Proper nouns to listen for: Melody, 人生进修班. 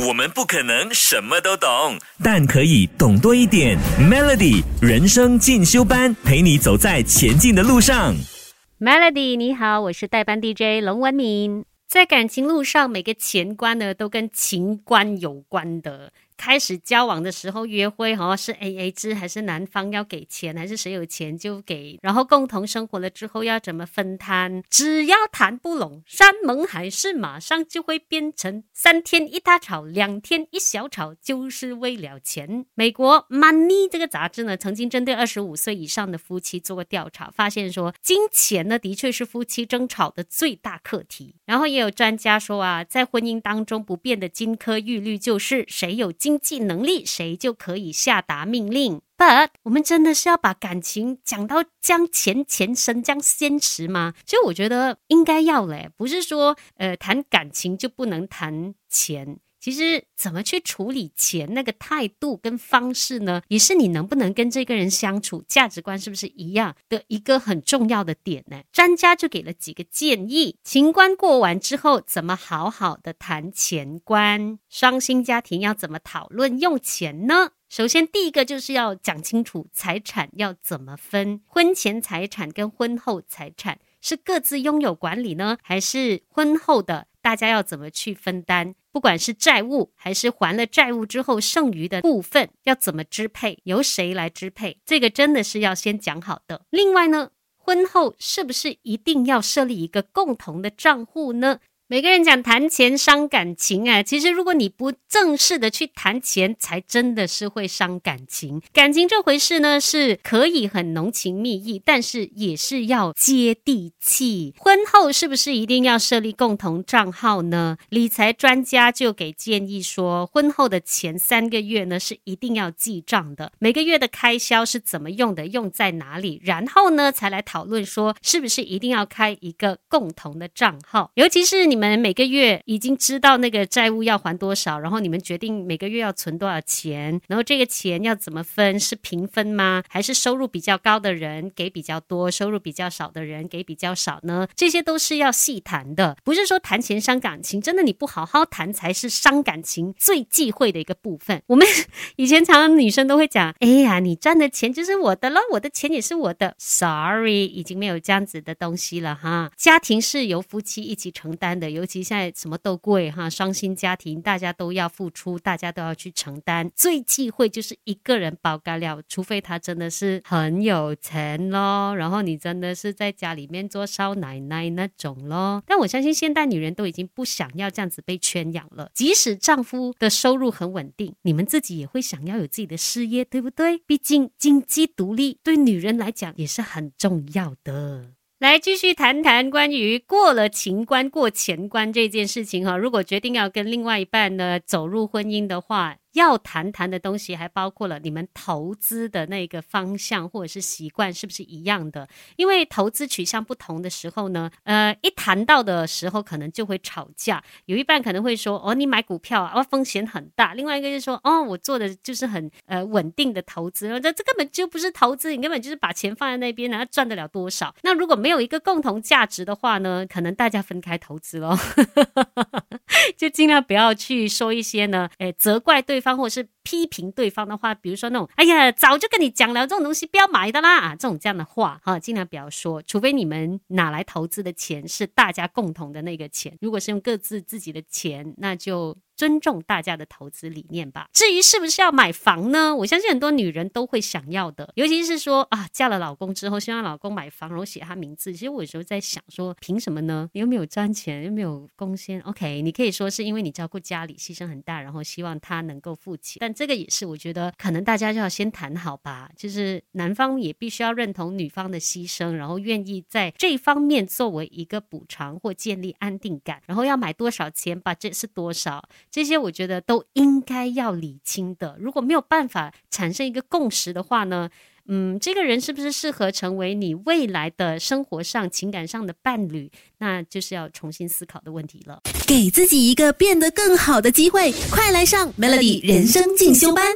我们不可能什么都懂，但可以懂多一点。 Melody 人生进修班，陪你走在前进的路上。 Melody 你好，我是代班 DJ 龙文敏。在感情路上，每个前关呢都跟情关有关的。开始交往的时候，约会是 AA 制，还是男方要给钱，还是谁有钱就给，然后共同生活了之后要怎么分摊。只要谈不拢，山盟海誓马上就会变成3天一大吵，2天一小吵，就是为了钱。美国 Money 这个杂志呢，曾经针对25岁以上的夫妻做过调查，发现说金钱呢的确是夫妻争吵的最大课题。然后也有专家说在婚姻当中不变的金科玉律就是谁有经济能力谁就可以下达命令。 But 我们真的是要把感情讲到将钱将现实吗？所以我觉得应该要嘞，不是说谈感情就不能谈钱。其实怎么去处理钱，那个态度跟方式呢，也是你能不能跟这个人相处，价值观是不是一样的一个很重要的点呢。专家就给了几个建议，情关过完之后怎么好好的谈钱关，双薪家庭要怎么讨论用钱呢？首先第一个就是要讲清楚财产要怎么分，婚前财产跟婚后财产是各自拥有管理呢，还是婚后的大家要怎么去分担，不管是债务还是还了债务之后剩余的部分要怎么支配，由谁来支配，这个真的是要先讲好的。另外呢，婚后是不是一定要设立一个共同的账户呢？每个人讲谈钱伤感情其实如果你不正式的去谈钱，才真的是会伤感情。感情这回事呢，是可以很浓情蜜意，但是也是要接地气。婚后是不是一定要设立共同账号呢？理财专家就给建议说，婚后的前3个月呢是一定要记账的，每个月的开销是怎么用的，用在哪里，然后呢才来讨论说是不是一定要开一个共同的账号。尤其是你们每个月已经知道那个债务要还多少，然后你们决定每个月要存多少钱，然后这个钱要怎么分，是平分吗？还是收入比较高的人给比较多，收入比较少的人给比较少呢？这些都是要细谈的，不是说谈钱伤感情，真的你不好好谈才是伤感情最忌讳的一个部分。我们以前常常女生都会讲，哎呀，你赚的钱就是我的了，我的钱也是我的。 Sorry， 已经没有这样子的东西了哈。家庭是由夫妻一起承担的，尤其现在什么都贵哈，双薪家庭大家都要付出，大家都要去承担。最忌讳就是一个人包干了，除非他真的是很有钱咯，然后你真的是在家里面做少奶奶那种咯。但我相信现代女人都已经不想要这样子被圈养了，即使丈夫的收入很稳定，你们自己也会想要有自己的事业，对不对？毕竟经济独立对女人来讲也是很重要的。来继续谈谈关于过了情关过钱关这件事情。如果决定要跟另外一半呢走入婚姻的话，要谈的东西还包括了你们投资的那个方向或者是习惯是不是一样的。因为投资取向不同的时候呢，一谈到的时候可能就会吵架。有一半可能会说你买股票风险很大，另外一个就说我做的就是很稳定的投资，这根本就不是投资，你根本就是把钱放在那边然后赚得了多少。那如果没有一个共同价值的话呢，可能大家分开投资咯就尽量不要去说一些呢责怪对方或是批评对方的话，比如说那种哎呀早就跟你讲了这种东西不要买的啦这种这样的话尽量不要说，除非你们拿来投资的钱是大家共同的那个钱。如果是用各自自己的钱，那就尊重大家的投资理念吧。至于是不是要买房呢，我相信很多女人都会想要的，尤其是说嫁了老公之后希望老公买房然后写他名字。其实我有时候在想说，凭什么呢？你又没有赚钱，又没有贡献。 OK， 你可以说是因为你照顾家里牺牲很大，然后希望他能够付起，但这个也是我觉得可能大家就要先谈好吧，就是男方也必须要认同女方的牺牲，然后愿意在这方面作为一个补偿或建立安定感。然后要买多少钱，budget是多少，这些我觉得都应该要理清的。如果没有办法产生一个共识的话呢，这个人是不是适合成为你未来的生活上情感上的伴侣，那就是要重新思考的问题了。给自己一个变得更好的机会，快来上 Melody 人生进修班。